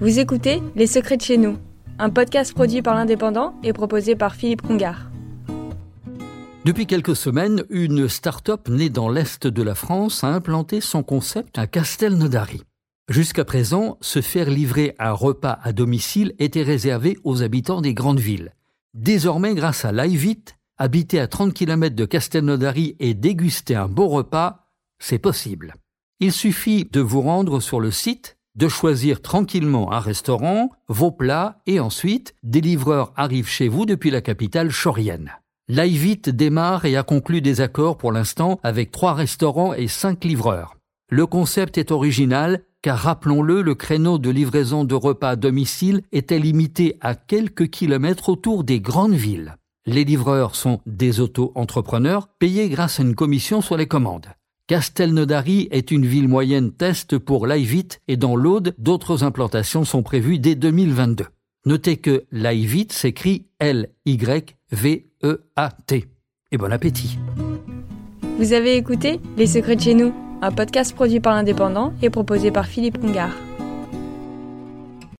Vous écoutez Les Secrets de chez nous, un podcast produit par l'Indépendant et proposé par Philippe Congard. Depuis quelques semaines, une start-up née dans l'est de la France a implanté son concept à Castelnaudary. Jusqu'à présent, se faire livrer un repas à domicile était réservé aux habitants des grandes villes. Désormais, grâce à Lyveat, habiter à 30 km de Castelnaudary et déguster un bon repas, c'est possible. Il suffit de vous rendre sur le site, de choisir tranquillement un restaurant, vos plats et ensuite, des livreurs arrivent chez vous depuis la capitale chaurienne. Lyveat démarre et a conclu des accords pour l'instant avec 3 restaurants et 5 livreurs. Le concept est original car, rappelons-le, le créneau de livraison de repas à domicile était limité à quelques kilomètres autour des grandes villes. Les livreurs sont des auto-entrepreneurs payés grâce à une commission sur les commandes. Castelnaudary est une ville moyenne test pour Lyveat et dans l'Aude, d'autres implantations sont prévues dès 2022. Notez que Lyveat s'écrit Lyveat. Et bon appétit. Vous avez écouté Les Secrets de chez nous, un podcast produit par l'Indépendant et proposé par Philippe Congard.